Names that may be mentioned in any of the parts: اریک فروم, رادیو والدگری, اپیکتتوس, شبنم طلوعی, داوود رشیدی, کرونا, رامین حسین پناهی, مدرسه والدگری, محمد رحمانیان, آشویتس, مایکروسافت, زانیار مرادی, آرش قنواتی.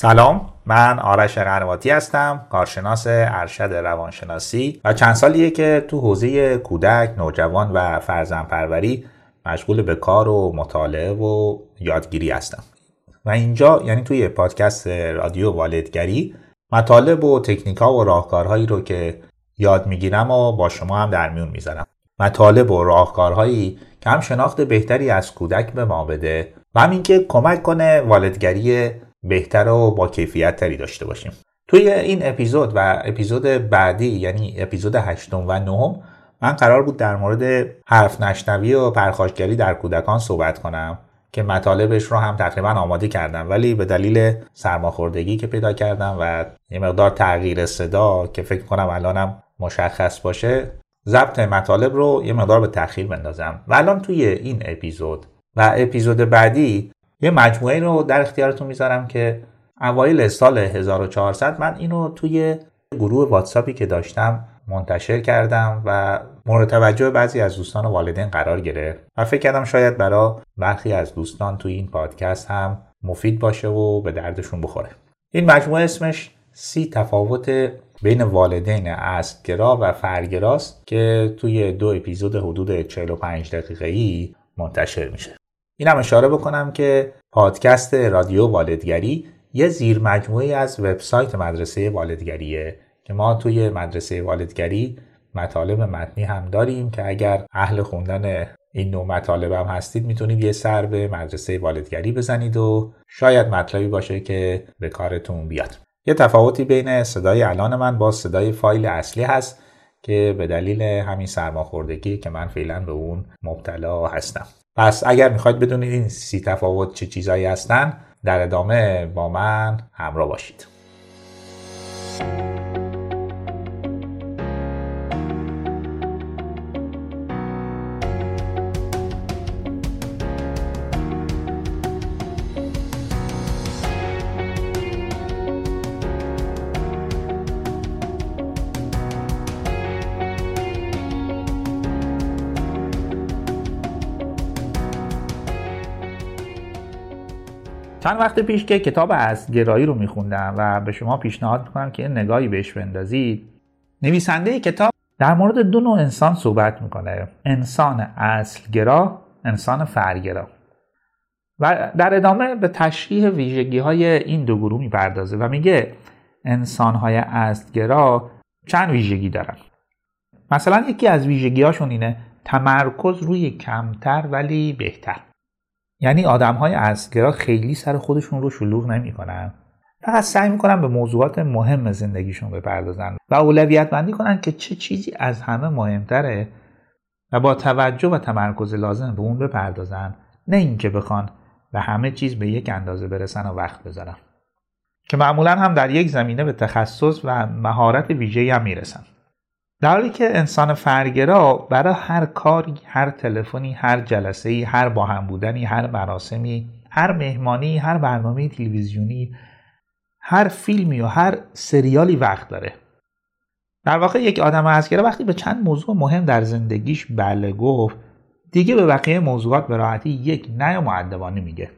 سلام، من آرش قنواتی هستم، کارشناس ارشد روانشناسی و چند سالیه که تو حوزه کودک، نوجوان و فرزندپروری مشغول به کار و مطالعه و یادگیری هستم. و اینجا یعنی توی پادکست رادیو والدگری مطالب و تکنیک‌ها و راهکارهایی رو که یاد میگیرم و با شما هم در میون میذارم. مطالب و راهکارهایی که هم شناخت بهتری از کودک به ما بده و همین که کمک کنه والدگری بهتر و با کیفیت تری داشته باشیم. توی این اپیزود و اپیزود بعدی یعنی اپیزود 8 و 9 من قرار بود در مورد حرف نشنوی و پرخاشگری در کودکان صحبت کنم که مطالبش رو هم تقریبا آماده کردم، ولی به دلیل سرماخوردگی که پیدا کردم و یه مقدار تغییر صدا که فکر کنم الانم مشخص باشه، ضبط مطالب رو یه مقدار به تأخیر بندازم و الان توی این اپیزود و اپیزود بعدی یه مجموعه رو در اختیارتون میذارم که اوایل سال 1400 من اینو توی گروه واتساپی که داشتم منتشر کردم و مورد توجه بعضی از دوستان و والدین قرار گرفت و فکر کردم شاید برای برخی از دوستان توی این پادکست هم مفید باشه و به دردشون بخوره. این مجموعه اسمش 30 تفاوت بین والدین اصلگرا و فرع‌گراست که توی 2 اپیزود حدود 45 دقیقه‌ای منتشر میشه. اینم اشاره بکنم که پادکست رادیو والدگری یه زیر مجموعه از وبسایت مدرسه والدگریه که ما توی مدرسه والدگری مطالب متنی هم داریم که اگر اهل خوندن این نوع مطالب هم هستید میتونید یه سر به مدرسه والدگری بزنید و شاید مطلبی باشه که به کارتون بیاد. یه تفاوتی بین صدای الان من با صدای فایل اصلی هست که به دلیل همین سرماخوردگی که من فعلا به اون مبتلا هستم. پس اگر میخواید بدونید این 30 تفاوت چه چیزایی هستن، در ادامه با من همراه باشید. چند وقت پیش که کتاب اصل‌گرایی رو میخوندم و به شما پیشنهاد میکنم که نگاهی بهش بندازید، نویسنده کتاب در مورد 2 نوع انسان صحبت میکنه: انسان اصل‌گرا، انسان فرع‌گرا، و در ادامه به تشریح ویژگی های این 2 گروه میپردازه و میگه انسان های اصل‌گرا چند ویژگی دارن. مثلا یکی از ویژگی هاشون اینه تمرکز روی کمتر ولی بهتر، یعنی آدم‌های اصل‌گرا خیلی سر خودشون رو شلوغ نمی‌کنن، فقط سعی می‌کنن به موضوعات مهم زندگیشون بپردازن و اولویت بندی کنن که چه چیزی از همه مهمتره و با توجه و تمرکز لازم به اون بپردازن، نه اینکه بخوان به همه چیز به یک اندازه برسن و وقت بذارن که معمولاً هم در یک زمینه به تخصص و مهارت ویژه‌ای هم میرسن. در حالی که انسان فرع‌گرا برای هر کاری، هر تلفنی، هر جلسه‌ای، هر باهم بودنی، هر مراسمی، هر مهمانی، هر برنامه تلویزیونی، هر فیلمی و هر سریالی وقت داره. در واقع یک آدم اصل‌گرا وقتی به چند موضوع مهم در زندگیش بله گفت، دیگه به بقیه موضوعات به راحتی یک نه مؤدبانه میگه.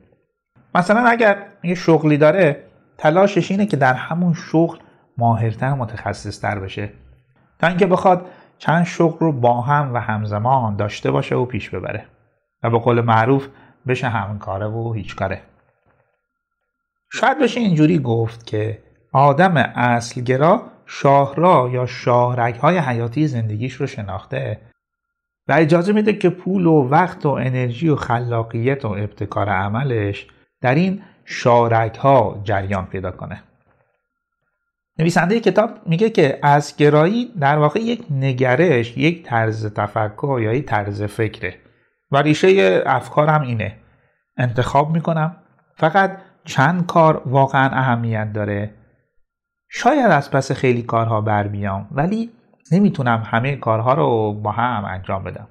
مثلا اگر یه شغلی داره، تلاشش اینه که در همون شغل ماهرتر، متخصصتر بشه، تا اینکه بخواد چند شغل رو با هم و همزمان داشته باشه و پیش ببره و به قول معروف بشه همکاره و هیچکاره. شاید بشه اینجوری گفت که آدم اصل‌گرا شاهراه یا شاهرگ‌های حیاتی زندگیش رو شناخته و اجازه میده که پول و وقت و انرژی و خلاقیت و ابتکار عملش در این شاهرگ‌ها جریان پیدا کنه. نویسنده کتاب میگه که اصل‌گرایی در واقع یک نگرش، یک طرز تفکر یا یک طرز فکره و ریشه افکارم اینه: انتخاب میکنم فقط چند کار واقعا اهمیت داره، شاید از پس خیلی کارها بر بیام ولی نمیتونم همه کارها رو با هم انجام بدم.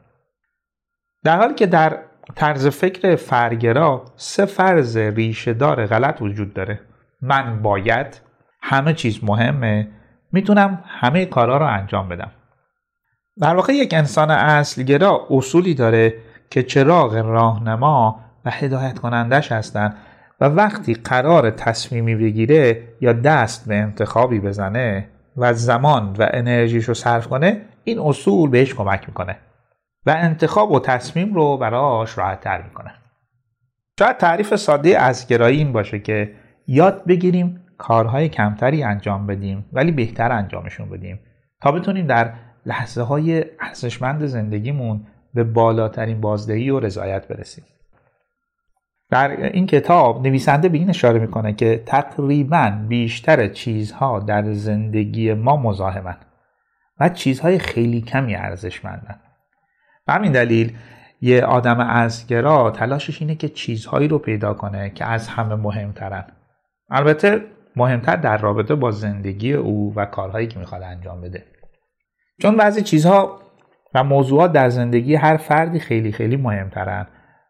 در حالی که در طرز فکر فرع‌گرا 3 فرض ریشه دار غلط وجود داره: من باید، همه چیز مهمه، میتونم همه کارها رو انجام بدم. در واقع یک انسان اصل‌گرا اصولی داره که چراغ راهنما و هدایت کنندش هستن و وقتی قرار تصمیمی بگیره یا دست به انتخابی بزنه و زمان و انرژیشو صرف کنه، این اصول بهش کمک میکنه و انتخاب و تصمیم رو براش راحت‌تر میکنه. شاید تعریف ساده از گرایی این باشه که یاد بگیریم کارهای کمتری انجام بدیم ولی بهتر انجامشون بدیم تا بتونیم در لحظه‌های ارزشمند زندگیمون به بالاترین بازدهی و رضایت برسیم. در این کتاب نویسنده به این اشاره میکنه که تقریباً بیشتر چیزها در زندگی ما مزاحمن و چیزهای خیلی کمی ارزشمندن. به همین دلیل یه آدم ازگرا تلاشش اینه که چیزهایی رو پیدا کنه که از همه مهمترن، البته مهمتر در رابطه با زندگی او و کارهایی که میخواد انجام بده، چون بعضی چیزها و موضوعات در زندگی هر فردی خیلی خیلی مهمترن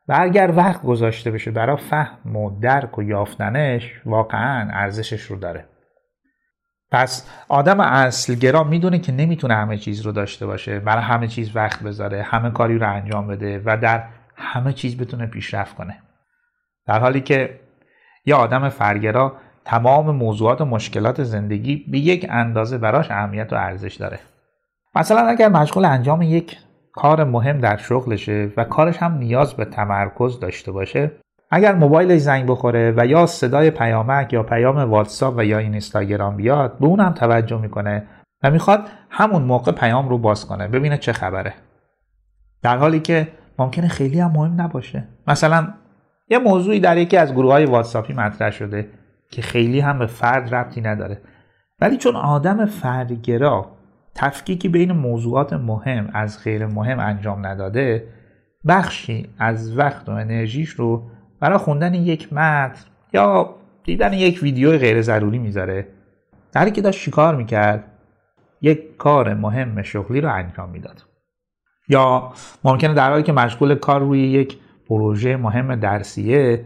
و اگر وقت گذاشته بشه برای فهم و درک و یافتنش واقعا ارزشش رو داره. پس آدم اصلگرا میدونه که نمیتونه همه چیز رو داشته باشه، برای همه چیز وقت بذاره، همه کاری رو انجام بده و در همه چیز بتونه پیشرفت کنه، در حالی که یه آدم فرگرا تمام موضوعات و مشکلات زندگی به یک اندازه براش اهمیت و ارزش داره. مثلا اگر مشغول انجام یک کار مهم در شغلشه و کارش هم نیاز به تمرکز داشته باشه، اگر موبایلش زنگ بخوره و یا صدای پیامک یا پیام واتساپ و یا اینستاگرام بیاد، به اون هم توجه میکنه و میخواد همون موقع پیام رو باز کنه ببینه چه خبره، در حالی که ممکنه خیلی هم مهم نباشه. مثلا یه موضوعی در یکی از گروه‌های واتساپی مطرح شده که خیلی هم به فرد ربطی نداره، ولی چون آدم فردگرا تفکیکی بین موضوعات مهم از غیر مهم انجام نداده، بخشی از وقت و انرژیش رو برای خوندن یک متن یا دیدن یک ویدیو غیر ضروری میذاره، در حالی که داشت چیکار میکرد؟ یک کار مهم شغلی رو انجام میداد. یا ممکنه در حالی که مشغول کار روی یک پروژه مهم درسیه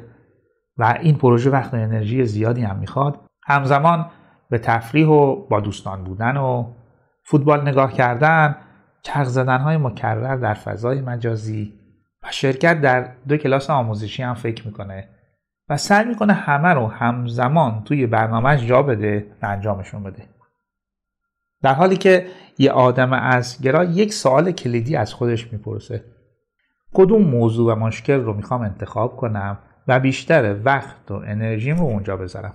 و این پروژه وقت و انرژی زیادی هم میخواد، همزمان به تفریح و با دوستان بودن و فوتبال نگاه کردن، چرخ زدن‌های مکرر در فضای مجازی و شرکت در 2 کلاس آموزشی هم فکر میکنه و سعی میکنه همه رو همزمان توی برنامهش جا بده و انجامشون بده، در حالی که یه آدم اصلگرا یک سوال کلیدی از خودش میپرسه: کدوم موضوع و مشکل رو میخوام انتخاب کنم و بیشتر وقت و انرژیم رو اونجا بذارم؟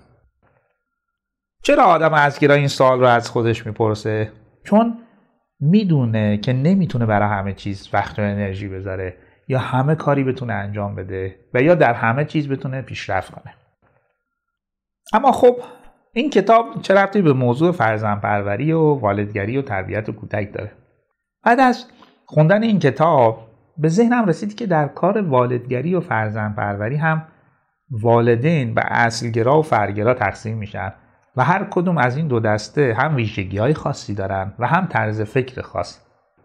چرا آدم اصلگرا این سوال رو از خودش میپرسه؟ چون میدونه که نمیتونه برای همه چیز وقت و انرژی بذاره یا همه کاری بتونه انجام بده و یا در همه چیز بتونه پیشرفت کنه. اما خب این کتاب چه ربطی به موضوع فرزندپروری و والدگری و تربیت کودک داره؟ بعد از خوندن این کتاب به ذهنم رسید که در کار والدگری و فرزندپروری هم والدین به اصلگرا و فرگرا تقسیم میشن و هر کدوم از این دو دسته هم ویژگی‌های خاصی دارن و هم طرز فکر خاص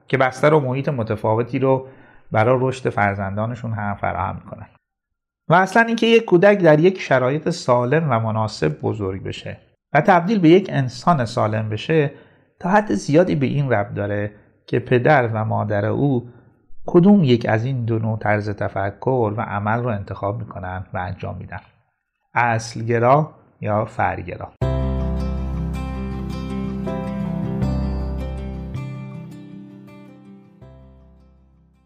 که بستر و محیط متفاوتی رو برای رشد فرزندانشون هم فراهم میکنن. و اصلا اینکه یک کودک در یک شرایط سالم و مناسب بزرگ بشه و تبدیل به یک انسان سالم بشه تا حد زیادی به این ربط داره که پدر و مادر او کدوم یک از این دو نوع طرز تفکر و عمل رو انتخاب میکنن و انجام میدن، اصلگرا یا فرگرا.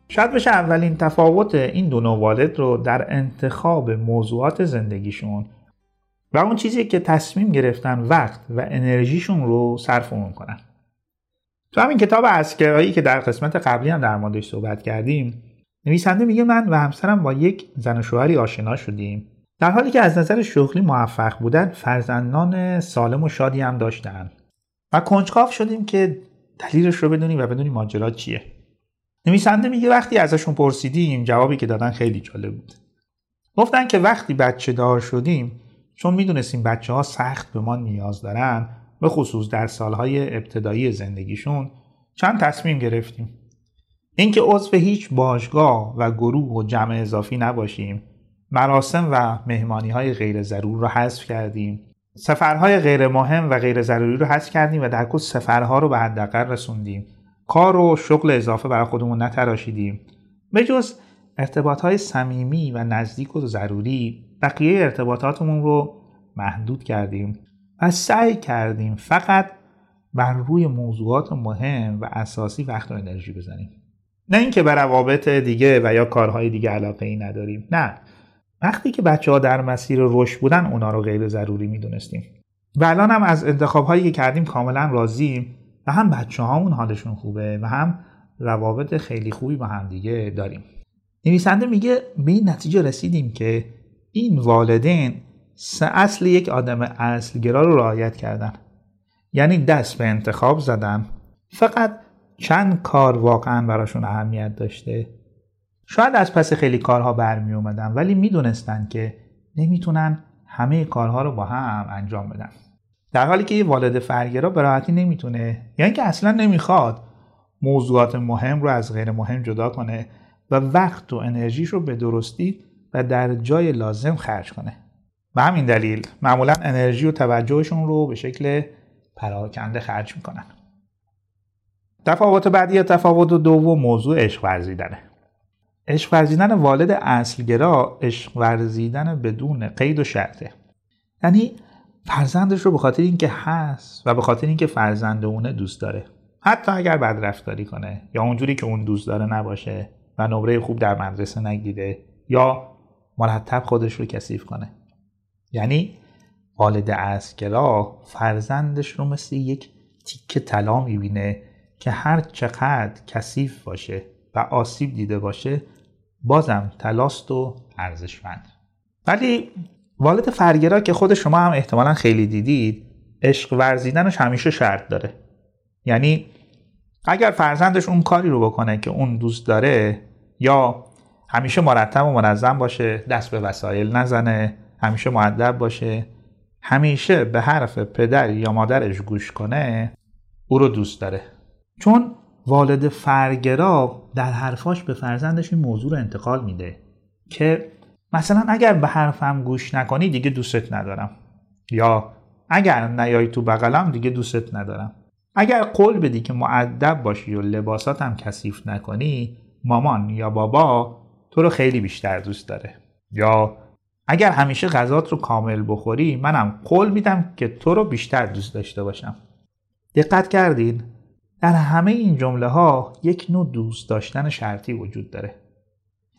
شاید بشه اولین تفاوت این دو نوع والد رو در انتخاب موضوعات زندگیشون و اون چیزی که تصمیم گرفتن وقت و انرژیشون رو صرف اون کنن. تو همین کتاب اصلگرایی که در قسمت قبلی هم در موردش صحبت کردیم، نویسنده میگه من و همسرم با یک زن و شوهری آشنا شدیم، در حالی که از نظر شغلی موفق بودن، فرزندان سالم و شادی هم داشتن و کنجکاو شدیم که دلیلش رو بدونیم و بدونیم ماجرا چیه. نویسنده میگه وقتی ازشون پرسیدیم، جوابی که دادن خیلی جالب بود. گفتن که وقتی بچه دار شدیم، چون میدونستیم بچه ها سخت به ما نیاز دارن، به خصوص در سالهای ابتدایی زندگیشون، چند تصمیم گرفتیم. اینکه عضو هیچ باشگاه و گروه و جمع اضافی نباشیم، مراسم و مهمانی‌های غیر ضروری رو حذف کردیم، سفرهای غیر مهم و غیر ضروری رو حذف کردیم و در کل سفرها رو به حداقل رسوندیم. کار و شغل اضافه برای خودمون نتراشیدیم، به جز ارتباطهای صمیمی و نزدیک و ضروری بقیه ارتباطاتمون رو محدود کردیم و سعی کردیم فقط بر روی موضوعات مهم و اساسی وقت و انرژی بزنیم. نه اینکه به روابط دیگه و یا کارهای دیگه علاقه‌ای نداریم، نه. وقتی که بچه‌ها در مسیر رشد بودن اونا رو غیر ضروری می‌دونستیم. و الان هم از انتخاب‌هایی که کردیم کاملا راضییم و هم بچه‌هامون حالشون خوبه و هم روابط خیلی خوبی با هم دیگه داریم. نویسنده میگه به این نتیجه رسیدیم که این والدین سه اصل یک آدم اصلگرا رو رعایت کردن. یعنی دست به انتخاب زدن. فقط چند کار واقعا براشون اهمیت داشته. شاید از پس خیلی کارها برمی اومدن ولی میدونستن که نمیتونن همه کارها رو با هم انجام بدن. در حالی که یه والد فرگرا به راحتی نمیتونه، یعنی که اصلا نمیخواد موضوعات مهم رو از غیر مهم جدا کنه و وقت و انرژیش رو به درستی و در جای لازم خرج کنه. و همین دلیل معمولا انرژی و توجهشون رو به شکل پراکنده خرج میکنن. تفاوت بعدی یا تفاوت دوم موضوع عشق ورزیدنه. عشق ورزیدن والد اصلگرا عشق ورزیدن بدون قید و شرطه. یعنی فرزندش رو به خاطر اینکه هست و به خاطر اینکه فرزند اونه دوست داره، حتی اگر بدرفتاری کنه یا اونجوری که اون دوست داره نباشه و نمره خوب در مدرسه نگیره یا مرتب خودش رو کثیف کنه. یعنی والد اصلگرا فرزندش رو مثل یک تیکه طلا می‌بینه که هر چقدر کثیف باشه و آسیب دیده باشه بازم طلاست و ارزشمند. ولی والد فرگرا که خود شما هم احتمالاً خیلی دیدید، عشق ورزیدنش همیشه شرط داره. یعنی اگر فرزندش اون کاری رو بکنه که اون دوست داره یا همیشه مرتب و منظم باشه، دست به وسایل نزنه، همیشه مؤدب باشه، همیشه به حرف پدر یا مادرش گوش کنه، او رو دوست داره. چون والد فرگرا در حرفاش به فرزندش این موضوع رو انتقال میده که مثلا اگر به حرفم گوش نکنی دیگه دوستت ندارم، یا اگر نیای تو بغلم دیگه دوستت ندارم، اگر قول بدی که مؤدب باشی و لباساتم کثیف نکنی مامان یا بابا تو رو خیلی بیشتر دوست داره، یا اگر همیشه غذات رو کامل بخوری منم قول میدم که تو رو بیشتر دوست داشته باشم. دقت کردین؟ در همه این جمله ها یک نوع دوست داشتن شرطی وجود داره.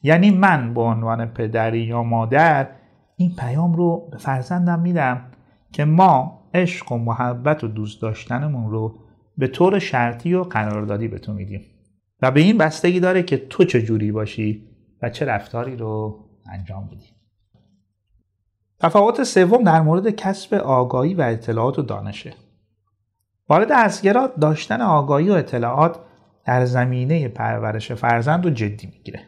یعنی من به عنوان پدری یا مادر این پیام رو به فرزندم میدم که ما عشق و محبت و دوست داشتنمون رو به طور شرطی و قراردادی به تو میدیم و به این بستگی داره که تو چه جوری باشی و چه رفتاری رو انجام بدی. تفاوت سوم در مورد کسب آگاهی و اطلاعات و دانشه. والد اصلگرا داشتن آگاهی و اطلاعات در زمینه پرورش فرزند رو جدی میگیره.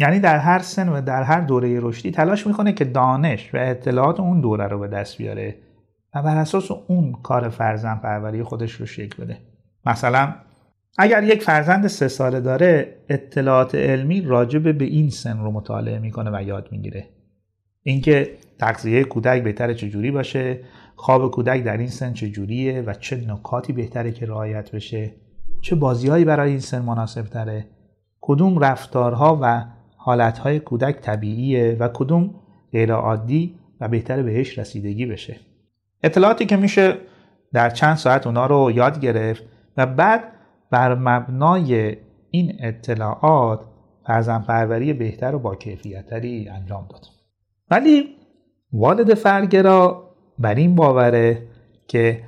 یعنی در هر سن و در هر دوره رشدی تلاش میکنه که دانش و اطلاعات اون دوره رو به دست بیاره و بر اساس اون کار فرزند پروری خودش رو شکل بده. مثلا اگر یک فرزند 3 ساله داره، اطلاعات علمی راجع به این سن رو مطالعه میکنه و یاد میگیره. اینکه تغذیه کودک بهتره چجوری باشه، خواب کودک در این سن چجوریه و چه نکاتی بهتره که رعایت بشه، چه بازی‌هایی برای این سن مناسب تره، کدوم رفتارها و حالتهای کودک طبیعیه و کدوم غیر عادی و بهتره بهش رسیدگی بشه. اطلاعاتی که میشه در چند ساعت اونا رو یاد گرفت و بعد بر مبنای این اطلاعات فرزندپروری بهتر و با کیفیت‌تری انجام داد. ولی والد فرگرا بر این باوره که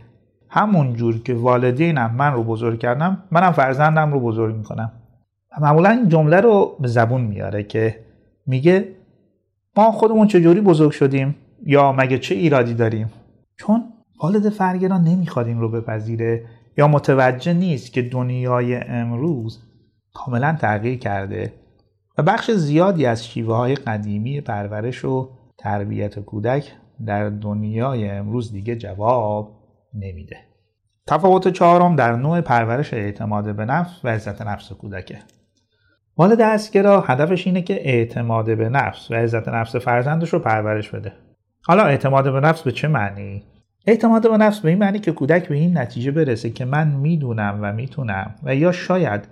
همون جور که والدینم من رو بزرگ کردم منم فرزندم رو بزرگ میکنم. معمولا این جمله رو به زبون میاره که میگه ما خودمون چجوری بزرگ شدیم یا مگه چه ایرادی داریم. چون والد فرگرا نمیخواد این رو بپذیره یا متوجه نیست که دنیای امروز کاملا تغییر کرده و بخش زیادی از شیوه‌های قدیمی پرورش و تربیت کودک در دنیای امروز دیگه جواب نمیده. تفاوت 4 در نوع پرورش اعتماد به نفس و عزت نفس کودکه. والد اصلگرا هدفش اینه که اعتماد به نفس و عزت نفس فرزندش رو پرورش بده. حالا اعتماد به نفس به چه معنی؟ اعتماد به نفس به این معنی که کودک به این نتیجه برسه که من میدونم و میتونم و یا شاید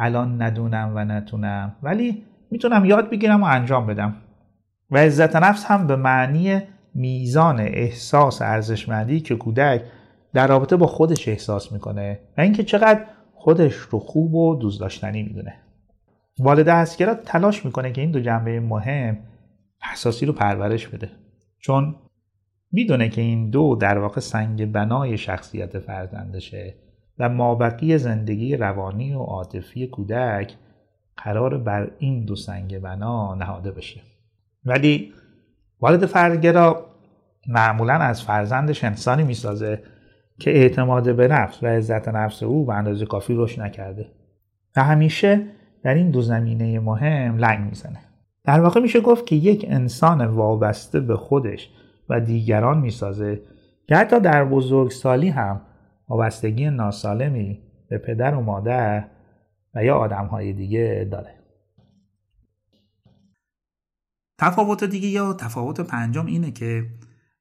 الان ندونم و نتونم ولی میتونم یاد بگیرم و انجام بدم. و عزت نفس هم به معنی میزان احساس ارزشمندی که کودک در رابطه با خودش احساس میکنه و اینکه چقدر خودش رو خوب و دوست داشتنی میدونه. والد اسکرا تلاش میکنه که این دو جنبه مهم اساسی رو پرورش بده، چون میدونه که این دو در واقع سنگ بنای شخصیت فرزندشه و مابقی زندگی روانی و عاطفی کودک قرار بر این دو سنگ بنا نهاده بشه. ولی والد فرگرا معمولاً از فرزندش انسانی میسازه که اعتماد به نفس و عزت نفس او به اندازه کافی رشد نکرده و همیشه در این دو زمینه مهم لنگ میزنه. در واقع میشه گفت که یک انسان وابسته به خودش و دیگران میسازه که حتی در بزرگسالی هم وابستگی ناسالمی به پدر و مادر و یا آدمهای دیگه داره. تفاوت دیگه یا تفاوت پنجم اینه که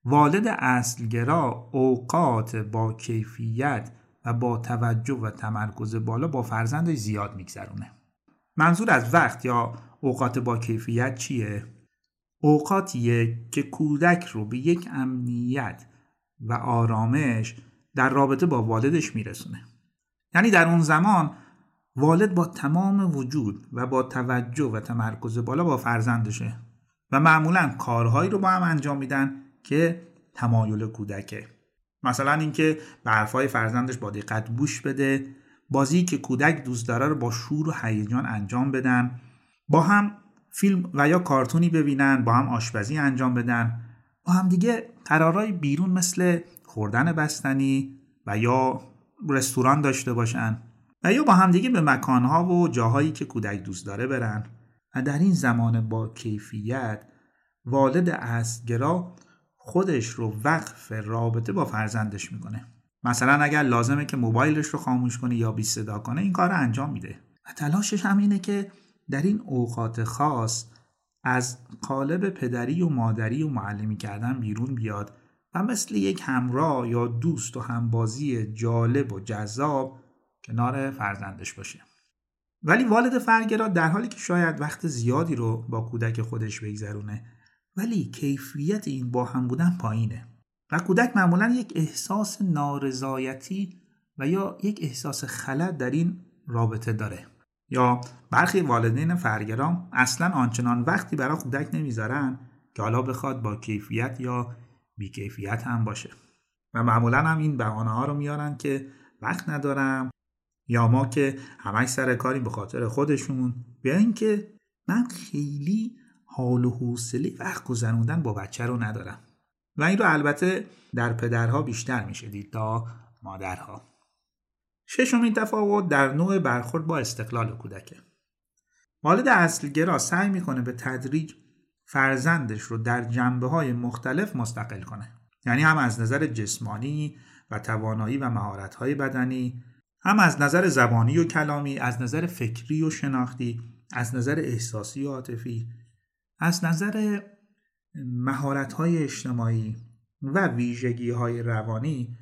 والد اصلگرا اوقات با کیفیت و با توجه و تمرکز بالا با فرزندش زیاد میگذرونه. منظور از وقت یا اوقات با کیفیت چیه؟ اوقاتیه که کودک رو به یک امنیت و آرامش در رابطه با والدش میرسونه. یعنی در اون زمان والد با تمام وجود و با توجه و تمرکز بالا با فرزندشه و معمولاً کارهایی رو با هم انجام میدن که تمایل کودکه. مثلا اینکه به حرفای فرزندش با دقت گوش بده، بازی که کودک دوست داره رو با شور و هیجان انجام بدن، با هم فیلم و یا کارتونی ببینن، با هم آشپزی انجام بدن، با هم دیگه قرارهای بیرون مثل خوردن بستنی و یا رستوران داشته باشن و یا با هم دیگه به مکانها و جاهایی که کودک دوست داره برن. و در این زمان با کیفیت والد اصلگرا خودش رو وقف رابطه با فرزندش میکنه. مثلا اگر لازمه که موبایلش رو خاموش کنه یا بی صدا کنه، این کار رو انجام میده و تلاشش هم اینه که در این اوقات خاص از قالب پدری و مادری و معلمی کردن بیرون بیاد و مثل یک همراه یا دوست و همبازی جالب و جذاب کنار فرزندش باشه. ولی والد فرگرا در حالی که شاید وقت زیادی رو با کودک خودش بگذرونه، ولی کیفیت این با هم بودن پایینه و کودک معمولاً یک احساس نارضایتی و یا یک احساس خلأ در این رابطه داره. یا برخی والدین فرگرا اصلاً آنچنان وقتی برای کودک نمیذارن که حالا بخواد با کیفیت یا بی کیفیت هم باشه و معمولاً هم این بهانه ها رو میارن که وقت ندارم، یا ما که همش سر کاریم به خاطر خودشون، یا این که من خیلی حال و حوصله وقت گذروندن با بچه رو ندارم. و این رو البته در پدرها بیشتر میشه دید تا مادرها. ششمین تفاوت در نوع برخورد با استقلال کودکه. والد اصلگرا سعی میکنه به تدریج فرزندش رو در جنبه‌های مختلف مستقل کنه، یعنی هم از نظر جسمانی و توانایی و مهارت‌های بدنی، هم از نظر زبانی و کلامی، از نظر فکری و شناختی، از نظر احساسی و عاطفی، از نظر مهارت‌های اجتماعی و ویژگی‌های روانی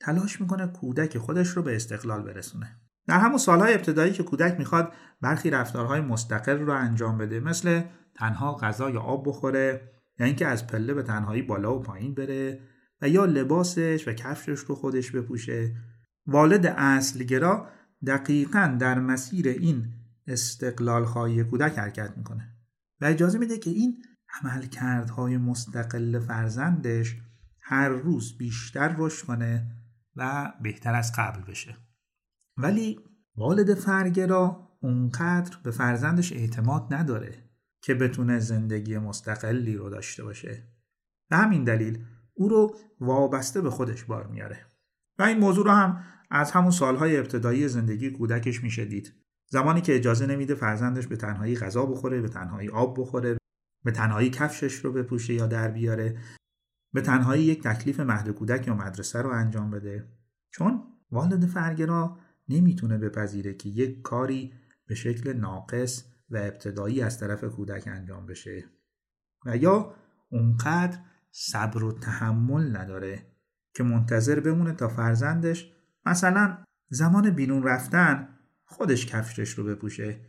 تلاش میکنه کودک خودش رو به استقلال برسونه. در همون سالهای ابتدایی که کودک میخواد برخی رفتارهای مستقل رو انجام بده، مثل تنها غذا یا آب بخوره، یا اینکه از پله به تنهایی بالا و پایین بره و یا لباسش و کفشش رو خودش بپوشه، والد اصلگرا دقیقاً در مسیر این استقلال خواهی کودک حرکت میکنه و اجازه میده که این عملکردهای مستقل فرزندش هر روز بیشتر رشد کنه و بهتر از قبل بشه. ولی والد فرگرا اونقدر به فرزندش اعتماد نداره که بتونه زندگی مستقلی رو داشته باشه. به همین دلیل او رو وابسته به خودش بار میاره. و این موضوع رو هم از همون سالهای ابتدایی زندگی کودکش میشه دید. زمانی که اجازه نمیده فرزندش به تنهایی غذا بخوره، به تنهایی آب بخوره، به تنهایی کفشش رو بپوشه یا در بیاره، به تنهایی یک تکلیف مهد کودک یا مدرسه رو انجام بده، چون والد فرگرا نمیتونه بپذیره که یک کاری به شکل ناقص و ابتدایی از طرف کودک انجام بشه و یا اونقدر صبر و تحمل نداره که منتظر بمونه تا فرزندش مثلا زمان بیرون رفتن خودش کفشش رو بپوشه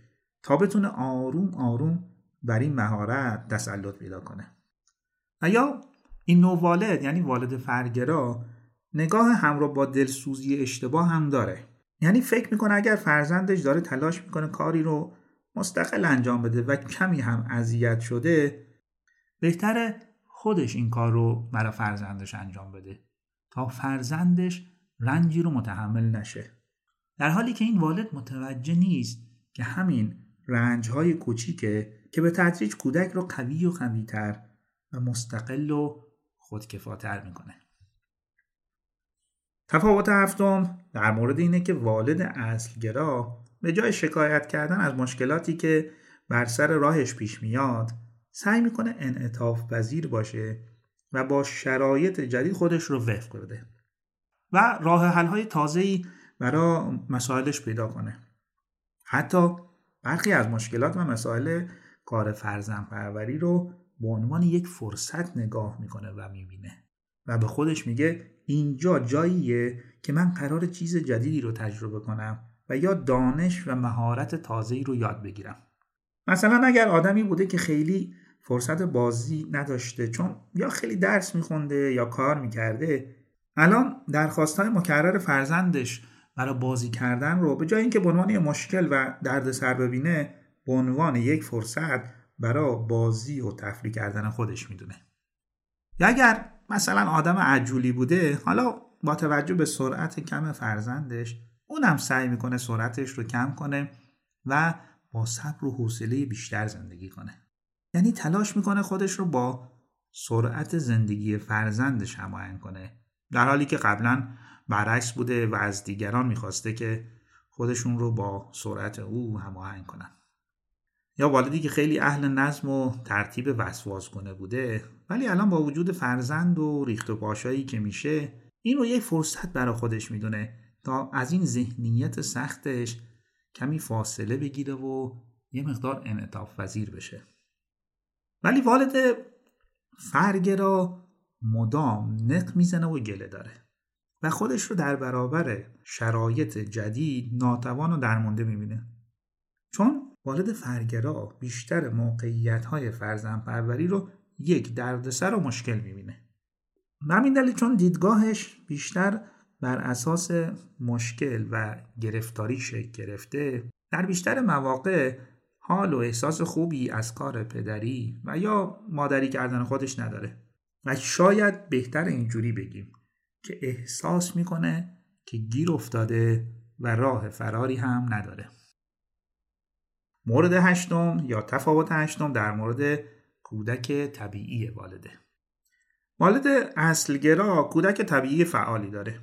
تا بتونه آروم آروم بر این مهارت تسلط پیدا کنه. یا این نوع والد، یعنی والد فرگرا، نگاه همراه با دلسوزی اشتباه هم داره. یعنی فکر میکنه اگر فرزندش داره تلاش میکنه کاری رو مستقل انجام بده و کمی هم اذیت شده، بهتره خودش این کار رو برای فرزندش انجام بده تا فرزندش رنجی رو متحمل نشه، در حالی که این والد متوجه نیست که همین رنج‌های کوچیکه که به تدریج کودک رو قوی و قوی‌تر و مستقل و خودکفاتر میکنه. تفاوت هفتم در مورد اینه که والد اصلگرا به جای شکایت کردن از مشکلاتی که بر سر راهش پیش میاد، سعی میکنه انعطاف پذیر باشه و با شرایط جدید خودش رو وفق کرده و راه حل‌های تازه‌ای برای مسائلش پیدا کنه. حتی برخی از مشکلات و مسائل کار فرزندپروری رو به عنوان یک فرصت نگاه میکنه و میبینه و به خودش میگه اینجا جاییه که من قراره چیز جدیدی رو تجربه کنم و یا دانش و مهارت تازه‌ای رو یاد بگیرم. مثلا اگر آدمی بوده که خیلی فرصت بازی نداشته چون یا خیلی درس میخونده یا کار میکرده، الان درخواست‌های مکرر فرزندش برای بازی کردن رو به جای اینکه به عنوان یک مشکل و دردسر ببینه، به عنوان یک فرصت برای بازی و تفریح کردن خودش میدونه. یا اگر مثلا آدم عجولی بوده، حالا با توجه به سرعت کم فرزندش اونم سعی میکنه سرعتش رو کم کنه و با صبر و حوصله بیشتر زندگی کنه. یعنی تلاش میکنه خودش رو با سرعت زندگی فرزندش هماهنگ کنه، در حالی که قبلا برعکس بوده و از دیگران میخواسته که خودشون رو با سرعت او هماهنگ کنن. یا والدی که خیلی اهل نظم و ترتیب وسواس کنه بوده، ولی الان با وجود فرزند و ریخت و پاشایی که میشه، این رو یک فرصت برای خودش میدونه تا از این ذهنیت سختش کمی فاصله بگیره و یه مقدار انعطاف پذیر بشه. ولی والد فرگرا مدام نق میزنه و گله داره و خودش رو در برابر شرایط جدید ناتوان و درمونده میبینه، چون والد فرگرا بیشتر موقعیت‌های فرزندپروری رو یک دردسر و مشکل میبینه. همین دلیل چون دیدگاهش بیشتر بر اساس مشکل و گرفتاری شکل گرفته، در بیشتر مواقع حال و احساس خوبی از کار پدری و یا مادری کردن خودش نداره و شاید بهتر اینجوری بگیم که احساس میکنه که گیر افتاده و راه فراری هم نداره. مورد هشتم یا تفاوت هشتم در مورد کودک طبیعی والده. والد اصلگرا کودک طبیعی فعالی داره،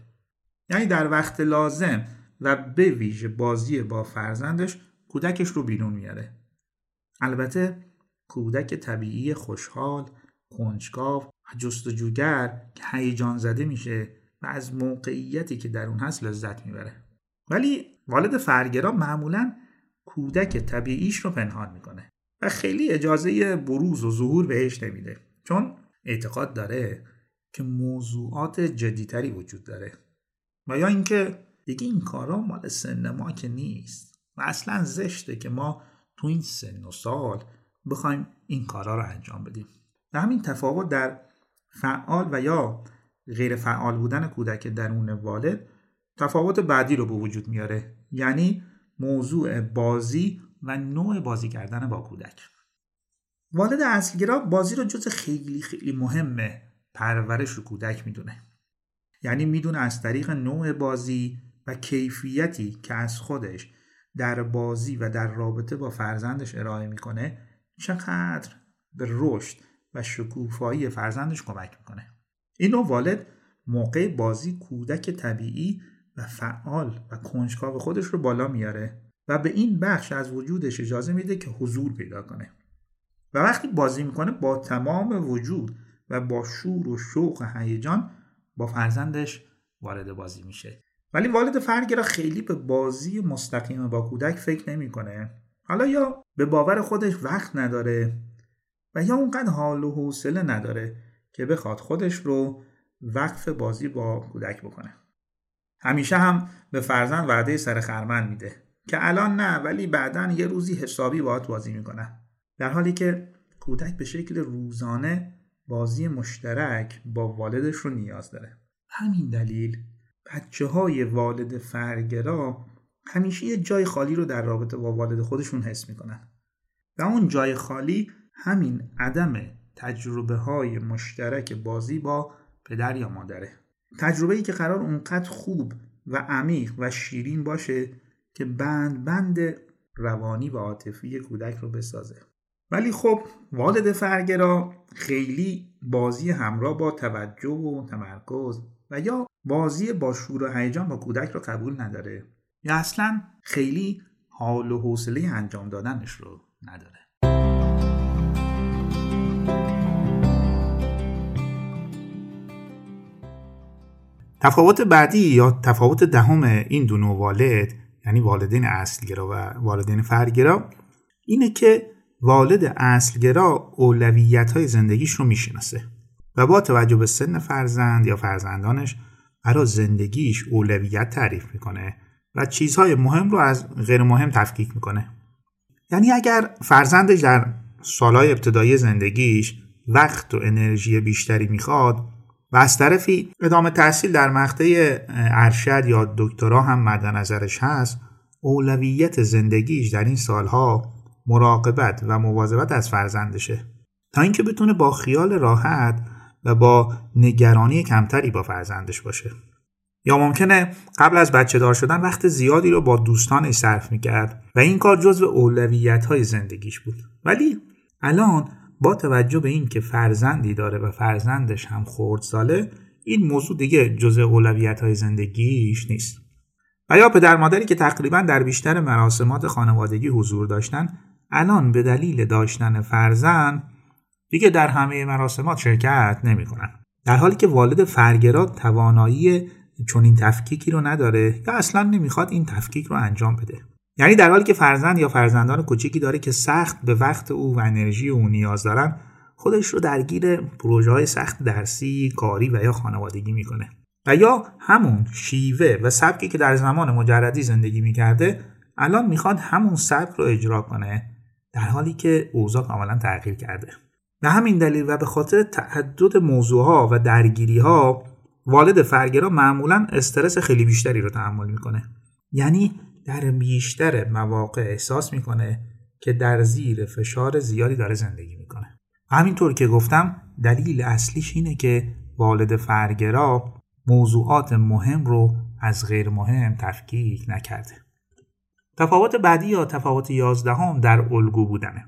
یعنی در وقت لازم و به ویژه بازی با فرزندش کودکش رو بیرون میاره. البته کودک طبیعی خوشحال، کنجکاو و جستجوگر که هیجان زده میشه و از موقعیتی که در اون هست لذت میبره. ولی والد فرگرا معمولاً کودک طبیعیش رو پنهان میکنه و خیلی اجازه بروز و ظهور بهش نمیده، چون اعتقاد داره که موضوعات جدیتری وجود داره و یا اینکه دیگه این کارا مال سن ما که نیست و اصلا زشته که ما تو این سن و سال بخوایم این کارا رو انجام بدیم. و همین تفاوت در فعال و یا غیر فعال بودن کودک درون والد تفاوت بعدی رو به وجود میاره، یعنی موضوع بازی و نوع بازی کردن با کودک. والد اصلگرا بازی رو جز خیلی خیلی مهمه پرورش رو کودک میدونه، یعنی میدونه از طریق نوع بازی و کیفیتی که از خودش در بازی و در رابطه با فرزندش ارائه میکنه چقدر به رشد و شکوفایی فرزندش کمک میکنه. این نوع والد موقع بازی کودک طبیعی و فعال و کنجکاو خودش رو بالا میاره و به این بخش از وجودش اجازه میده که حضور پیدا کنه و وقتی بازی میکنه با تمام وجود و با شور و شوق و هیجان با فرزندش وارد بازی میشه. ولی والد فرگرا خیلی به بازی مستقیم با کودک فکر نمیکنه، حالا یا به باور خودش وقت نداره و یا اونقدر حال و حوصله نداره که بخواد خودش رو وقف بازی با کودک بکنه. همیشه هم به فرزند وعده سر خرمن میده که الان نه ولی بعداً یه روزی حسابی باهات بازی میکنن. در حالی که کودک به شکل روزانه بازی مشترک با والدش رو نیاز داره. همین دلیل بچه‌های والد فرگرا همیشه یه جای خالی رو در رابطه با والد خودشون حس میکنن و اون جای خالی همین عدم تجربه‌های مشترک بازی با پدر یا مادره. تجربه‌ای که قرار اونقدر خوب و عمیق و شیرین باشه که بند روانی و عاطفی کودک رو بسازه. ولی خب والد فرگرا خیلی بازی همراه با توجه و تمرکز و یا بازی با شور و هیجان با کودک رو قبول نداره یا اصلا خیلی حال و حوصله انجام دادنش رو نداره. تفاوت بعدی یا تفاوت دهم این دو نوع والد، یعنی والدین اصلگرا و والدین فرعگرا، اینه که والد اصلگرا اولویت‌های زندگیش رو میشناسه و با توجه به سن فرزند یا فرزندانش برای زندگیش اولویت تعریف میکنه و چیزهای مهم رو از غیر مهم تفکیک میکنه. یعنی اگر فرزندش در سالهای ابتدایی زندگیش وقت و انرژی بیشتری میخواد و از طرفی ادامه تحصیل در مقطع ارشد یا دکترا هم مد نظرش هست، اولویت زندگیش در این سالها مراقبت و مواظبت از فرزندشه تا اینکه بتونه با خیال راحت و با نگرانی کمتری با فرزندش باشه. یا ممکنه قبل از بچه دار شدن وقت زیادی رو با دوستانش صرف میکرد و این کار جزو اولویت‌های زندگیش بود، ولی الان با توجه به این که فرزندی داره و فرزندش هم خردساله، این موضوع دیگه جزء اولویت‌های زندگیش نیست. و یا پدر مادری که تقریبا در بیشتر مراسمات خانوادگی حضور داشتن، الان به دلیل داشتن فرزند دیگه در همه مراسمات شرکت نمی‌کنن، در حالی که والد فرگرا توانایی چون این تفکیکی رو نداره یا اصلا نمیخواد این تفکیک رو انجام بده. یعنی در حالی که فرزند یا فرزندان کوچیکی داره که سخت به وقت او و انرژی او نیاز دارن، خودش رو درگیر پروژه‌های سخت درسی، کاری و یا خانوادگی میکنه و یا همون شیوه و سبکی که در زمان مجردی زندگی میکرده الان میخواد همون سبک رو اجرا کنه، در حالی که اوضاع کاملا تغییر کرده. به همین دلیل و به خاطر تعدد موضوعها و درگیریها، والد فرگرا معمولاً استرس خیلی بیشتری رو تحمل میکنه. یعنی در بیشتر مواقع احساس میکنه که در زیر فشار زیادی داره زندگی میکنه. همینطور که گفتم، دلیل اصلیش اینه که والد فرگرا موضوعات مهم رو از غیر مهم تفکیک نکرده. تفاوت بعدی یا تفاوت 11 در الگو بودنه.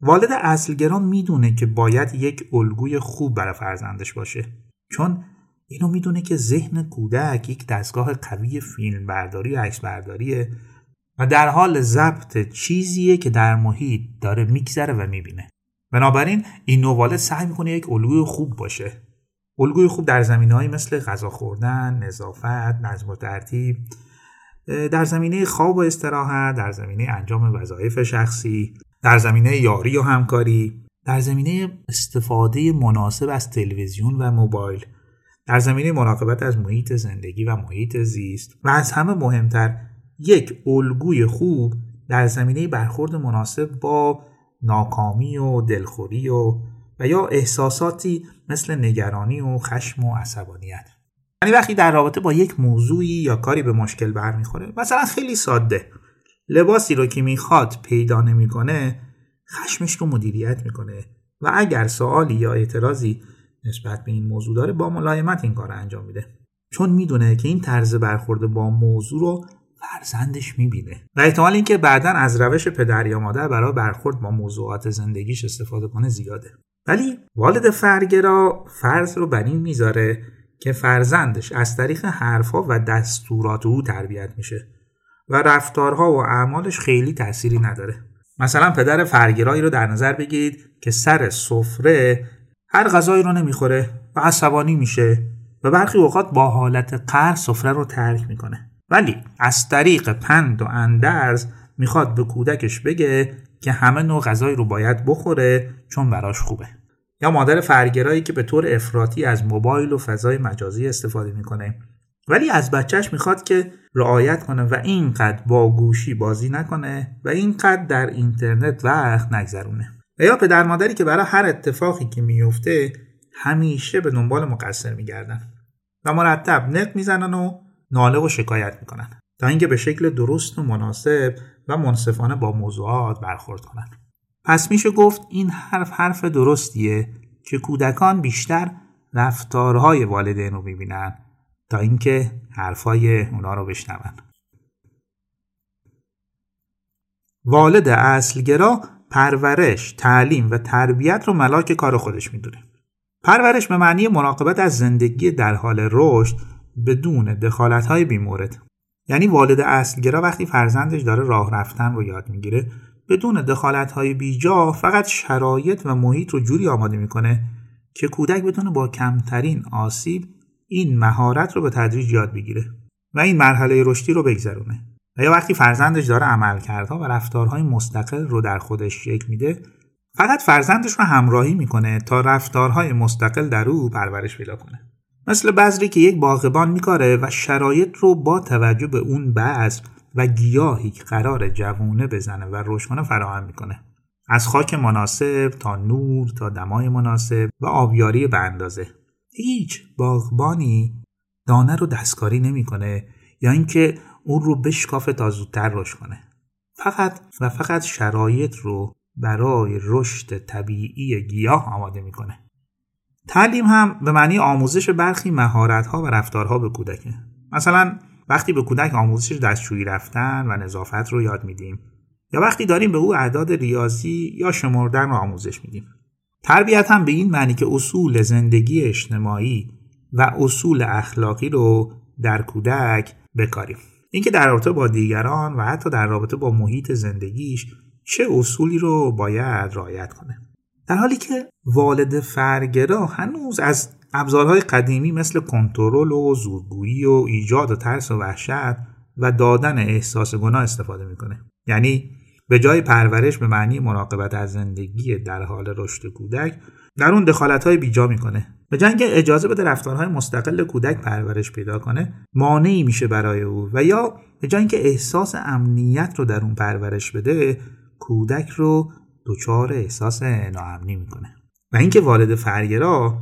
والد اصلگرا میدونه که باید یک الگوی خوب برای فرزندش باشه، چون اینو میدونه که ذهن کودک یک دستگاه قوی فیلم برداری و عکس برداریه و در حال ضبط چیزیه که در محیط داره میگذره و میبینه. بنابراین این نوع والد سعی میکنه یک الگوی خوب باشه. الگوی خوب در زمینه‌هایی مثل غذا خوردن، نظافت، نظم و ترتیب، در زمینه خواب و استراحت، در زمینه انجام وظایف شخصی، در زمینه یاری و همکاری، در زمینه استفاده مناسب از تلویزیون و موبایل، در زمینه مراقبت از محیط زندگی و محیط زیست و از همه مهمتر یک الگوی خوب در زمینه برخورد مناسب با ناکامی و دلخوری و یا احساساتی مثل نگرانی و خشم و عصبانیت. یعنی وقتی در رابطه با یک موضوعی یا کاری به مشکل برمیخوره، مثلا خیلی ساده، لباسی رو که میخواد پیدا نمیکنه، خشمش رو مدیریت میکنه و اگر سوالی یا اعتراضی نسبت به این موضوع داره، با ملایمت این کار انجام میده، چون میدونه که این طرز برخورد با موضوع رو فرزندش میبینه و احتمال اینکه بعداً از روش پدر یا مادر برای برخورد با موضوعات زندگیش استفاده کنه زیاده. ولی والد فرگرا فرض رو بر این میذاره که فرزندش از طریق حرفها و دستورات او تربیت میشه و رفتارها و اعمالش خیلی تأثیری نداره. مثلا پدر فرگرایی رو در نظر بگیرید که سر سفره هر غذایی رو نمیخوره و عصبانی میشه و برخی اوقات با حالت قهر سفره رو ترک میکنه، ولی از طریق پند و اندرز میخواد به کودکش بگه که همه نوع غذایی رو باید بخوره چون براش خوبه. یا مادر فرگرایی که به طور افراطی از موبایل و فضای مجازی استفاده میکنه ولی از بچهش میخواد که رعایت کنه و اینقدر با گوشی بازی نکنه و اینقدر در اینترنت وقت نگذرونه. و یا پدر مادری که برای هر اتفاقی که میفته همیشه به دنبال مقصر میگردن و مرتب نق میزنن و ناله و شکایت میکنن تا اینکه به شکل درست و مناسب و منصفانه با موضوعات برخورد کنن. پس میشه گفت این حرف درستیه که کودکان بیشتر رفتارهای والدین رو میبینن تا اینکه حرفای اونا رو بشنون. والد اصلگرا پرورش، تعلیم و تربیت رو ملاک کار خودش میدونه. پرورش به معنی مراقبت از زندگی در حال رشد بدون دخالت‌های بی‌مورد. یعنی والد اصلگرا وقتی فرزندش داره راه رفتن رو یاد میگیره بدون دخالت‌های بیجا فقط شرایط و محیط رو جوری آماده میکنه که کودک بتونه با کمترین آسیب این مهارت رو به تدریج یاد بگیره و این مرحله رشدی رو بگذرونه. و یا وقتی فرزندش داره عملکردها و رفتارهای مستقل رو در خودش شکل میده فقط فرزندش رو همراهی میکنه تا رفتارهای مستقل در او پرورش پیدا کنه. مثل بذری که یک باغبان میکاره و شرایط رو با توجه به اون بذر و گیاهی که قرار جوونه بزنه و رشد کنه فراهم میکنه، از خاک مناسب تا نور تا دمای مناسب و آبیاری به اندازه. هیچ باغبانی دانه رو دستکاری نمیکنه یا اینکه اون رو بشکافه تا زودتر رشد کنه. فقط و فقط شرایط رو برای رشد طبیعی گیاه آماده میکنه. تعلیم هم به معنی آموزش برخی مهارت‌ها و رفتارها به کودکه. مثلا وقتی به کودک آموزش دستشویی رفتن و نظافت رو یاد میدیم یا وقتی داریم به او اعداد ریاضی یا شمردن رو آموزش میدیم. تربیت هم به این معنی که اصول زندگی اجتماعی و اصول اخلاقی رو در کودک بکاریم. اینکه در رابطه با دیگران و حتی در رابطه با محیط زندگیش چه اصولی رو باید رعایت کنه. در حالی که والد فرگرا هنوز از ابزارهای قدیمی مثل کنترل و زورگویی و ایجاد و ترس و وحشت و دادن احساس گناه استفاده میکنه. یعنی به جای پرورش به معنی مراقبت از زندگی در حال رشد کودک در اون دخالت‌های بیجا میکنه. به جای اینکه اجازه بده رفتارهای مستقل کودک پرورش پیدا کنه مانعی میشه برای او و یا به جای اینکه احساس امنیت رو در اون پرورش بده کودک رو دچار احساس ناامنی میکنه. و اینکه والد فرگرا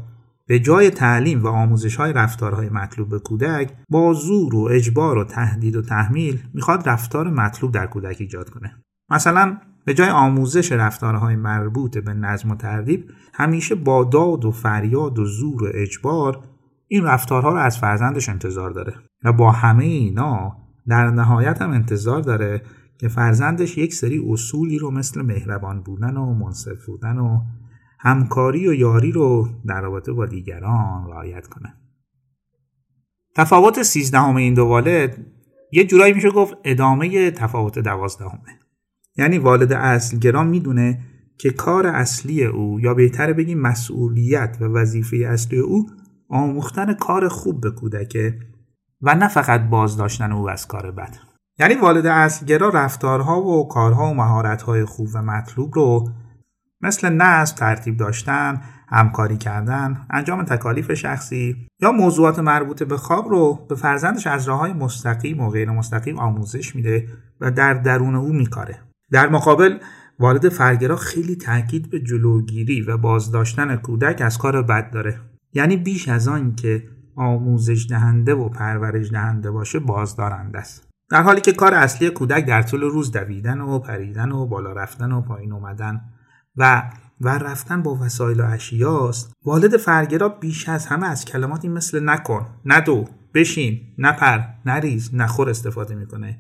به جای تعلیم و آموزش‌های رفتارهای مطلوب به کودک با زور و اجبار و تهدید و تحمیل میخواد رفتار مطلوب در کودک ایجاد کنه. مثلا به جای آموزش رفتارهای مربوط به نظم و ترتیب همیشه با داد و فریاد و زور و اجبار این رفتارها رو از فرزندش انتظار داره و با همه اینا در نهایت هم انتظار داره که فرزندش یک سری اصولی رو مثل مهربان بودن و منصف بودن و همکاری و یاری رو در رابطه با دیگران رعایت کنه. تفاوت 13 این دو والد یه جورایی میشه گفت ادامه تفاوت 12. یعنی والد اصلگرا میدونه که کار اصلی او یا بهتره بگیم مسئولیت و وظیفه اصلی او آموختن کار خوب به کودکه و نه فقط بازداشتن او از کار بد. یعنی والد اصلگرا رفتارها و کارها و مهارت‌های خوب و مطلوب رو مثل نظم، ترتیب داشتن، همکاری کردن، انجام تکالیف شخصی یا موضوعات مربوطه به خواب رو به فرزندش از راه‌های مستقیم و غیر مستقیم آموزش میده و در درون او میکاره. در مقابل والد فرگرا خیلی تاکید به جلوگیری و بازداشتن کودک از کار بد داره. یعنی بیش از آن که آموزش دهنده و پرورش دهنده باشه بازدارنده است. در حالی که کار اصلی کودک در طول روز دویدن و پریدن و بالا رفتن و پایین اومدن و رفتن با وسایل و اشیاست، والد فرگرا بیش از همه از کلماتی مثل نکن، ندو، بشین، نپر، نریز، نخور استفاده میکنه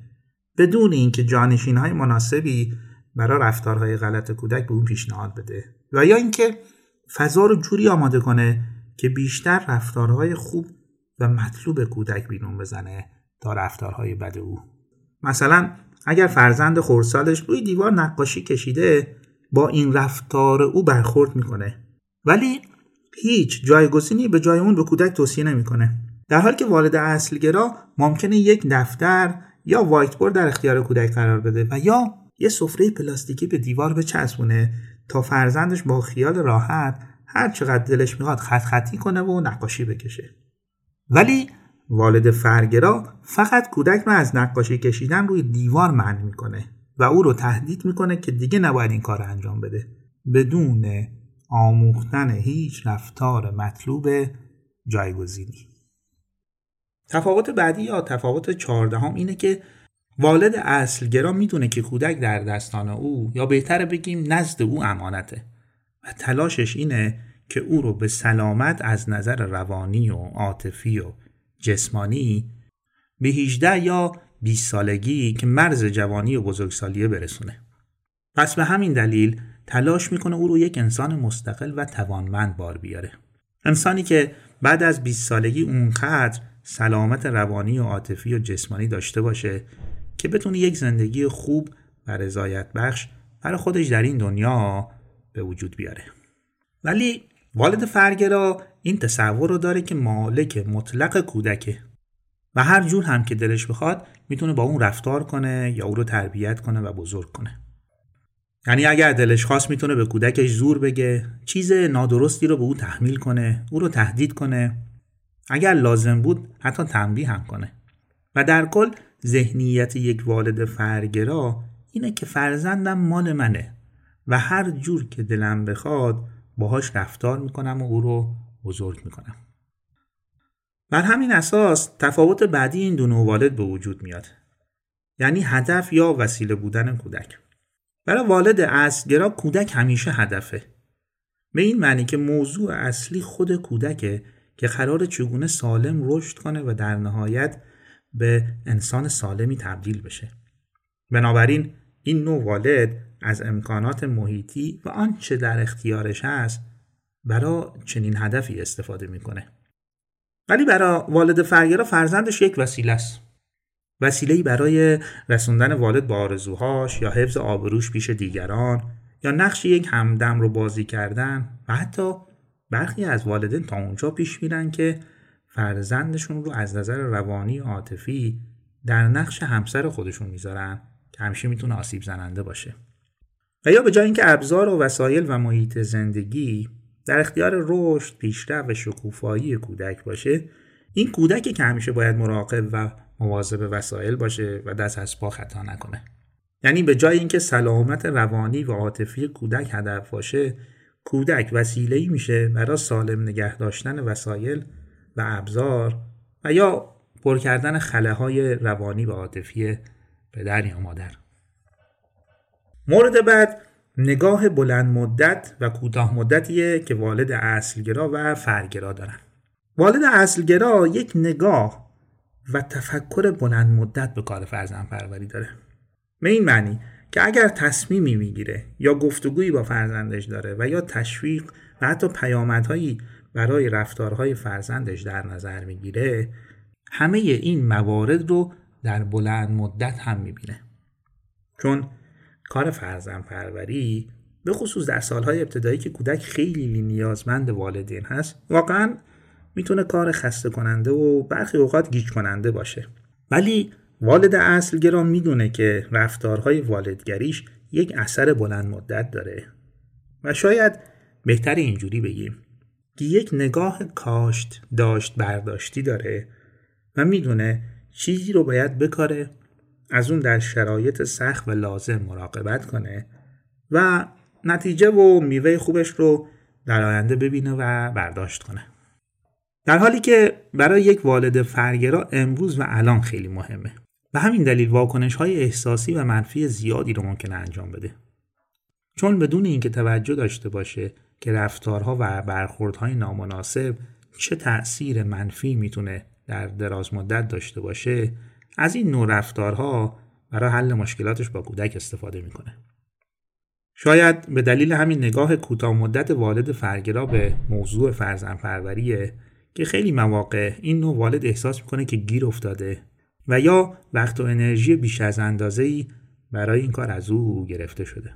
بدون اینکه جانشین‌های مناسبی برای رفتارهای غلط کودک به اون پیشنهاد بده و یا اینکه فضا رو جوری آماده کنه که بیشتر رفتارهای خوب و مطلوب کودک بیرون بزنه تا رفتارهای بد او. مثلا اگر فرزند خردسالش روی دیوار نقاشی کشیده با این رفتار او برخورد میکنه ولی هیچ جایگزینی به جای اون به کودک توصیه نمیکنه، در حالی که والد اصلگرا ممکنه یک دفتر یا وایت بورد در اختیار کودک قرار بده و یا یه سفره پلاستیکی به دیوار بچسبونه تا فرزندش با خیال راحت هر چقدر دلش میخواد خط خطی کنه و نقاشی بکشه. ولی والد فرگرا فقط کودک رو از نقاشی کشیدن روی دیوار منع میکنه و او رو تهدید میکنه که دیگه نباید این کار رو انجام بده بدون آموختن هیچ رفتار مطلوب جایگزینی. تفاوت بعدی یا تفاوت 14 اینه که والد اصلگرا میدونه که کودک در دستان او یا بهتر بگیم نزد او امانته و تلاشش اینه که او رو به سلامت از نظر روانی و عاطفی و جسمانی به 18 یا 20 سالگی که مرز جوانی و بزرگسالیه برسونه. پس به همین دلیل تلاش میکنه او رو یک انسان مستقل و توانمند بار بیاره. انسانی که بعد از 20 سالگی اونقدر سلامت روانی و عاطفی و جسمانی داشته باشه که بتونه یک زندگی خوب و رضایت بخش برای خودش در این دنیا به وجود بیاره. ولی والد فرگرا این تصور رو داره که مالک مطلق کودکه و هر جور هم که دلش بخواد میتونه با اون رفتار کنه یا او رو تربیت کنه و بزرگ کنه. یعنی اگر دلش خواست میتونه به کودکش زور بگه، چیز نادرستی رو به او تحمیل کنه، او رو تهدید کنه، اگر لازم بود حتی تنبیه هم کنه. و در کل ذهنیت یک والد فرگرا اینه که فرزندم مال منه و هر جور که دلم بخواد باهاش رفتار میکنم و او رو بزرگ میکنم. بر همین اساس تفاوت بعدی این دو نوع والد به وجود میاد، یعنی هدف یا وسیله بودن کودک. برای والد اصلگرا کودک همیشه هدفه، به این معنی که موضوع اصلی خود کودکه که قراره چگونه سالم رشد کنه و در نهایت به انسان سالمی تبدیل بشه. بنابراین این نوع والد از امکانات محیطی و آنچه در اختیارش هست برای چنین هدفی استفاده میکنه. ولی برای والد فرگرا فرزندش یک وسیله است، وسیله‌ای برای رسوندن والد به آرزوهاش یا حفظ آبروش پیش دیگران یا نقش یک همدم رو بازی کردن. و حتی برخی از والدین تا اونجا پیش میرن که فرزندشون رو از نظر روانی و عاطفی در نقش همسر خودشون میذارن که همیشه میتونه آسیب زننده باشه. و یا به جای اینکه ابزار و وسایل و محیط زندگی در اختیار رشد، پیشرفت و شکوفایی کودک باشه، این کودکی که همیشه باید مراقب و مواظب وسایل باشه و دست از پا خطا نکنه. یعنی به جای اینکه سلامت روانی و عاطفی کودک هدف باشه، کودک وسیله‌ای میشه برای سالم نگه داشتن وسایل و ابزار و یا پر کردن خلاهای روانی و عاطفی پدر یا مادر. مورد بعد نگاه بلند مدت و کوتاه مدتیه که والد اصلگرا و فرگرا دارن. والد اصلگرا یک نگاه و تفکر بلند مدت به کار فرزند پروری داره، به این معنی که اگر تصمیمی میگیره یا گفتگویی با فرزندش داره و یا تشویق و حتی پیامدهایی برای رفتارهای فرزندش در نظر میگیره، همه این موارد رو در بلند مدت هم میبینه. چون کار فرزند پروری به خصوص در سالهای ابتدایی که کودک خیلی نیازمند والدین هست، واقعا میتونه کار خسته کننده و برخی اوقات گیج کننده باشه. ولی والد اصلگرا میدونه که رفتارهای والدگریش یک اثر بلند مدت داره و شاید بهتر اینجوری بگیم که یک نگاه کاشت داشت برداشتی داره و میدونه چیزی رو باید بکاره، از اون در شرایط سخت و لازم مراقبت کنه و نتیجه و میوه خوبش رو در آینده ببینه و برداشت کنه. در حالی که برای یک والد فرگرا امروز و الان خیلی مهمه. به همین دلیل واکنش‌های احساسی و منفی زیادی رو ممکنه انجام بده. چون بدون اینکه توجه داشته باشه که رفتارها و برخوردهای نامناسب چه تأثیر منفی میتونه در دراز مدت داشته باشه، از این نوع رفتارها برای حل مشکلاتش با کودک استفاده میکنه. شاید به دلیل همین نگاه کوتاه مدت والد فرگرا به موضوع فرزندپروریه که خیلی مواقع این نوع والد احساس میکنه که گیر افتاده و یا وقت و انرژی بیش از اندازه‌ای برای این کار از او گرفته شده.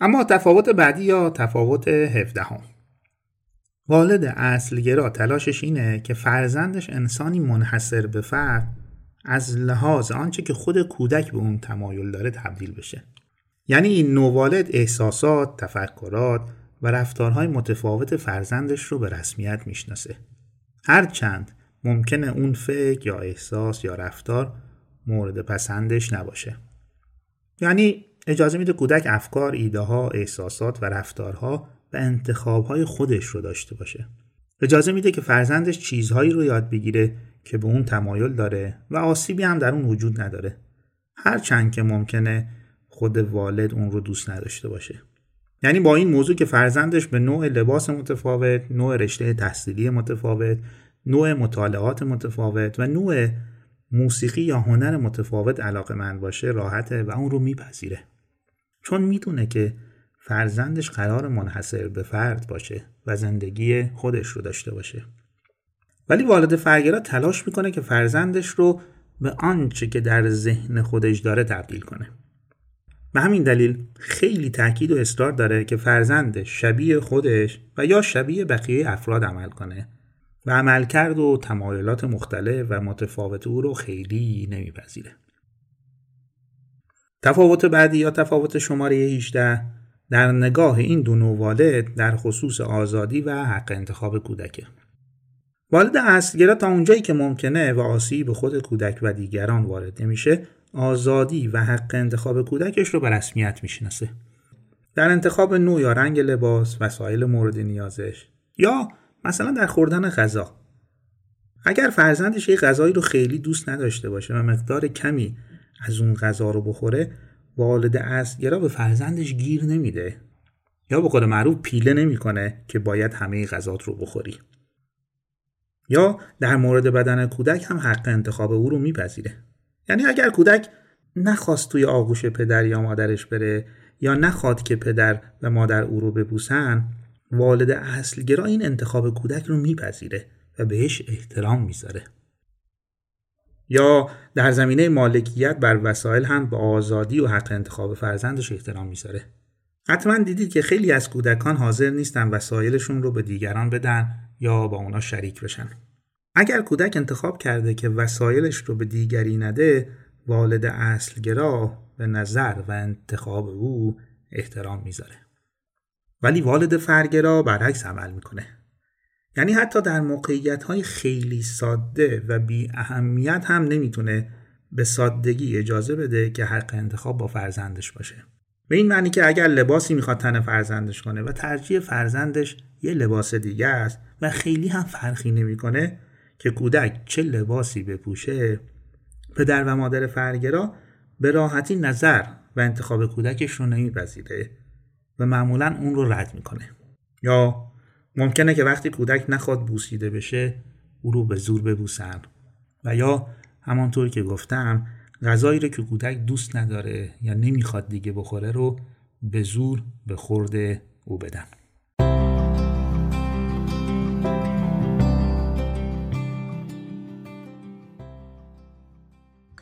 اما تفاوت بعدی یا تفاوت 17، والد اصلگرا تلاشش اینه که فرزندش انسانی منحصر به فرد از لحاظ آنچه که خود کودک به اون تمایل داره تبدیل بشه. یعنی این نوع والد احساسات، تفکرات و رفتارهای متفاوت فرزندش رو به رسمیت میشناسه، هرچند ممکنه اون فکر یا احساس یا رفتار مورد پسندش نباشه. یعنی اجازه میده کودک افکار، ایده ها، احساسات و رفتارها و انتخاب های خودش رو داشته باشه. اجازه میده که فرزندش چیزهایی رو یاد بگیره که به اون تمایل داره و آسیبی هم در اون وجود نداره، هرچند که ممکنه خود والد اون رو دوست نداشته باشه. یعنی با این موضوع که فرزندش به نوع لباس متفاوت، نوع رشته تحصیلی متفاوت، نوع مطالعات متفاوت و نوع موسیقی یا هنر متفاوت علاقه‌مند باشه راحته و اون رو میپذیره، چون میدونه که فرزندش قرار منحصر به فرد باشه و زندگی خودش رو داشته باشه. ولی والد فرگرا تلاش میکنه که فرزندش رو به آنچه که در ذهن خودش داره تبدیل کنه. به همین دلیل خیلی تاکید و اصرار داره که فرزندش شبیه خودش و یا شبیه بقیه افراد عمل کنه و عملکرد و تمایلات مختلف و متفاوت او رو خیلی نمیپذیره. تفاوت بعدی یا تفاوت شماره 18 در نگاه این دو نوع والد در خصوص آزادی و حق انتخاب کودکه. والد اصلگرا تا اونجایی که ممکنه و آسیب خود کودک و دیگران وارد نمیشه، آزادی و حق انتخاب کودکش رو به رسمیت میشناسه. در انتخاب نوع یا رنگ لباس، وسایل مورد نیازش یا مثلا در خوردن غذا. اگر فرزندش یه غذایی رو خیلی دوست نداشته باشه و مقدار کمی از اون غذا رو بخوره، والد اصلگرا به فرزندش گیر نمیده یا به قول معروف پیله نمیکنه که باید همه غذات رو بخوری. یا در مورد بدن کودک هم حق انتخاب او رو میپذیره. یعنی اگر کودک نخواست توی آغوش پدر یا مادرش بره یا نخواد که پدر و مادر او رو ببوسن، والد اصلگرا این انتخاب کودک رو میپذیره و بهش احترام میذاره. یا در زمینه مالکیت بر وسایل هم به آزادی و حق انتخاب فرزندش احترام میذاره. حتما دیدید که خیلی از کودکان حاضر نیستن وسایلشون رو به دیگران بدن یا با اونا شریک بشن. اگر کودک انتخاب کرده که وسایلش رو به دیگری نده، والد اصلگرا به نظر و انتخاب او احترام میذاره. ولی والد فرگرا برعکس عمل میکنه. یعنی حتی در موقعیت‌های خیلی ساده و بی اهمیت هم نمیتونه به سادگی اجازه بده که حق انتخاب با فرزندش باشه. به این معنی که اگر لباسی میخواد تن فرزندش کنه و ترجیح فرزندش یه لباس دیگه است و خیلی هم فرقی نمیکنه که کودک چه لباسی بپوشه، پدر و مادر فرگرا به راحتی نظر و انتخاب کودکش رو نمیپذیره و معمولاً اون رو رد میکنه. یا ممکنه که وقتی کودک نخواد بوسیده بشه، او رو به زور ببوسن. و یا همانطور که گفتم، غذایی رو که کودک دوست نداره یا نمیخواد دیگه بخوره رو به زور به خورد او بدن.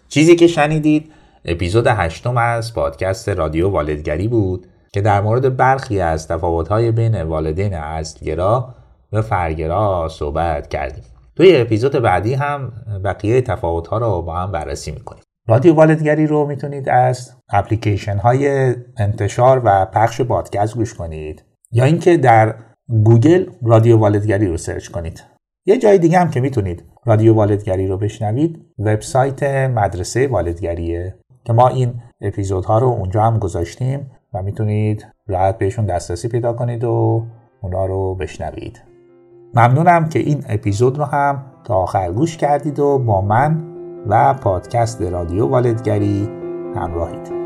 چیزی که شنیدید اپیزود 8 از پادکست رادیو والدگری بود که در مورد برخی از تفاوت‌های بین والدین اصلگرا و فرگرا صحبت کردیم. توی اپیزود بعدی هم بقیه تفاوت‌ها رو با هم بررسی می‌کنیم. رادیو والدگری رو می‌تونید از اپلیکیشن‌های انتشار و پخش پادکست گوش کنید یا اینکه در گوگل رادیو والدگری رو سرچ کنید. یه جای دیگه هم که می‌تونید رادیو والدگری رو بشنوید، وبسایت مدرسه والدگریه که ما این اپیزودها رو اونجا هم گذاشتیم و میتونید راحت بهشون دسترسی پیدا کنید و اونا رو بشنوید. ممنونم که این اپیزود رو هم تا آخر گوش کردید و با من و پادکست رادیو والدگری همراهید.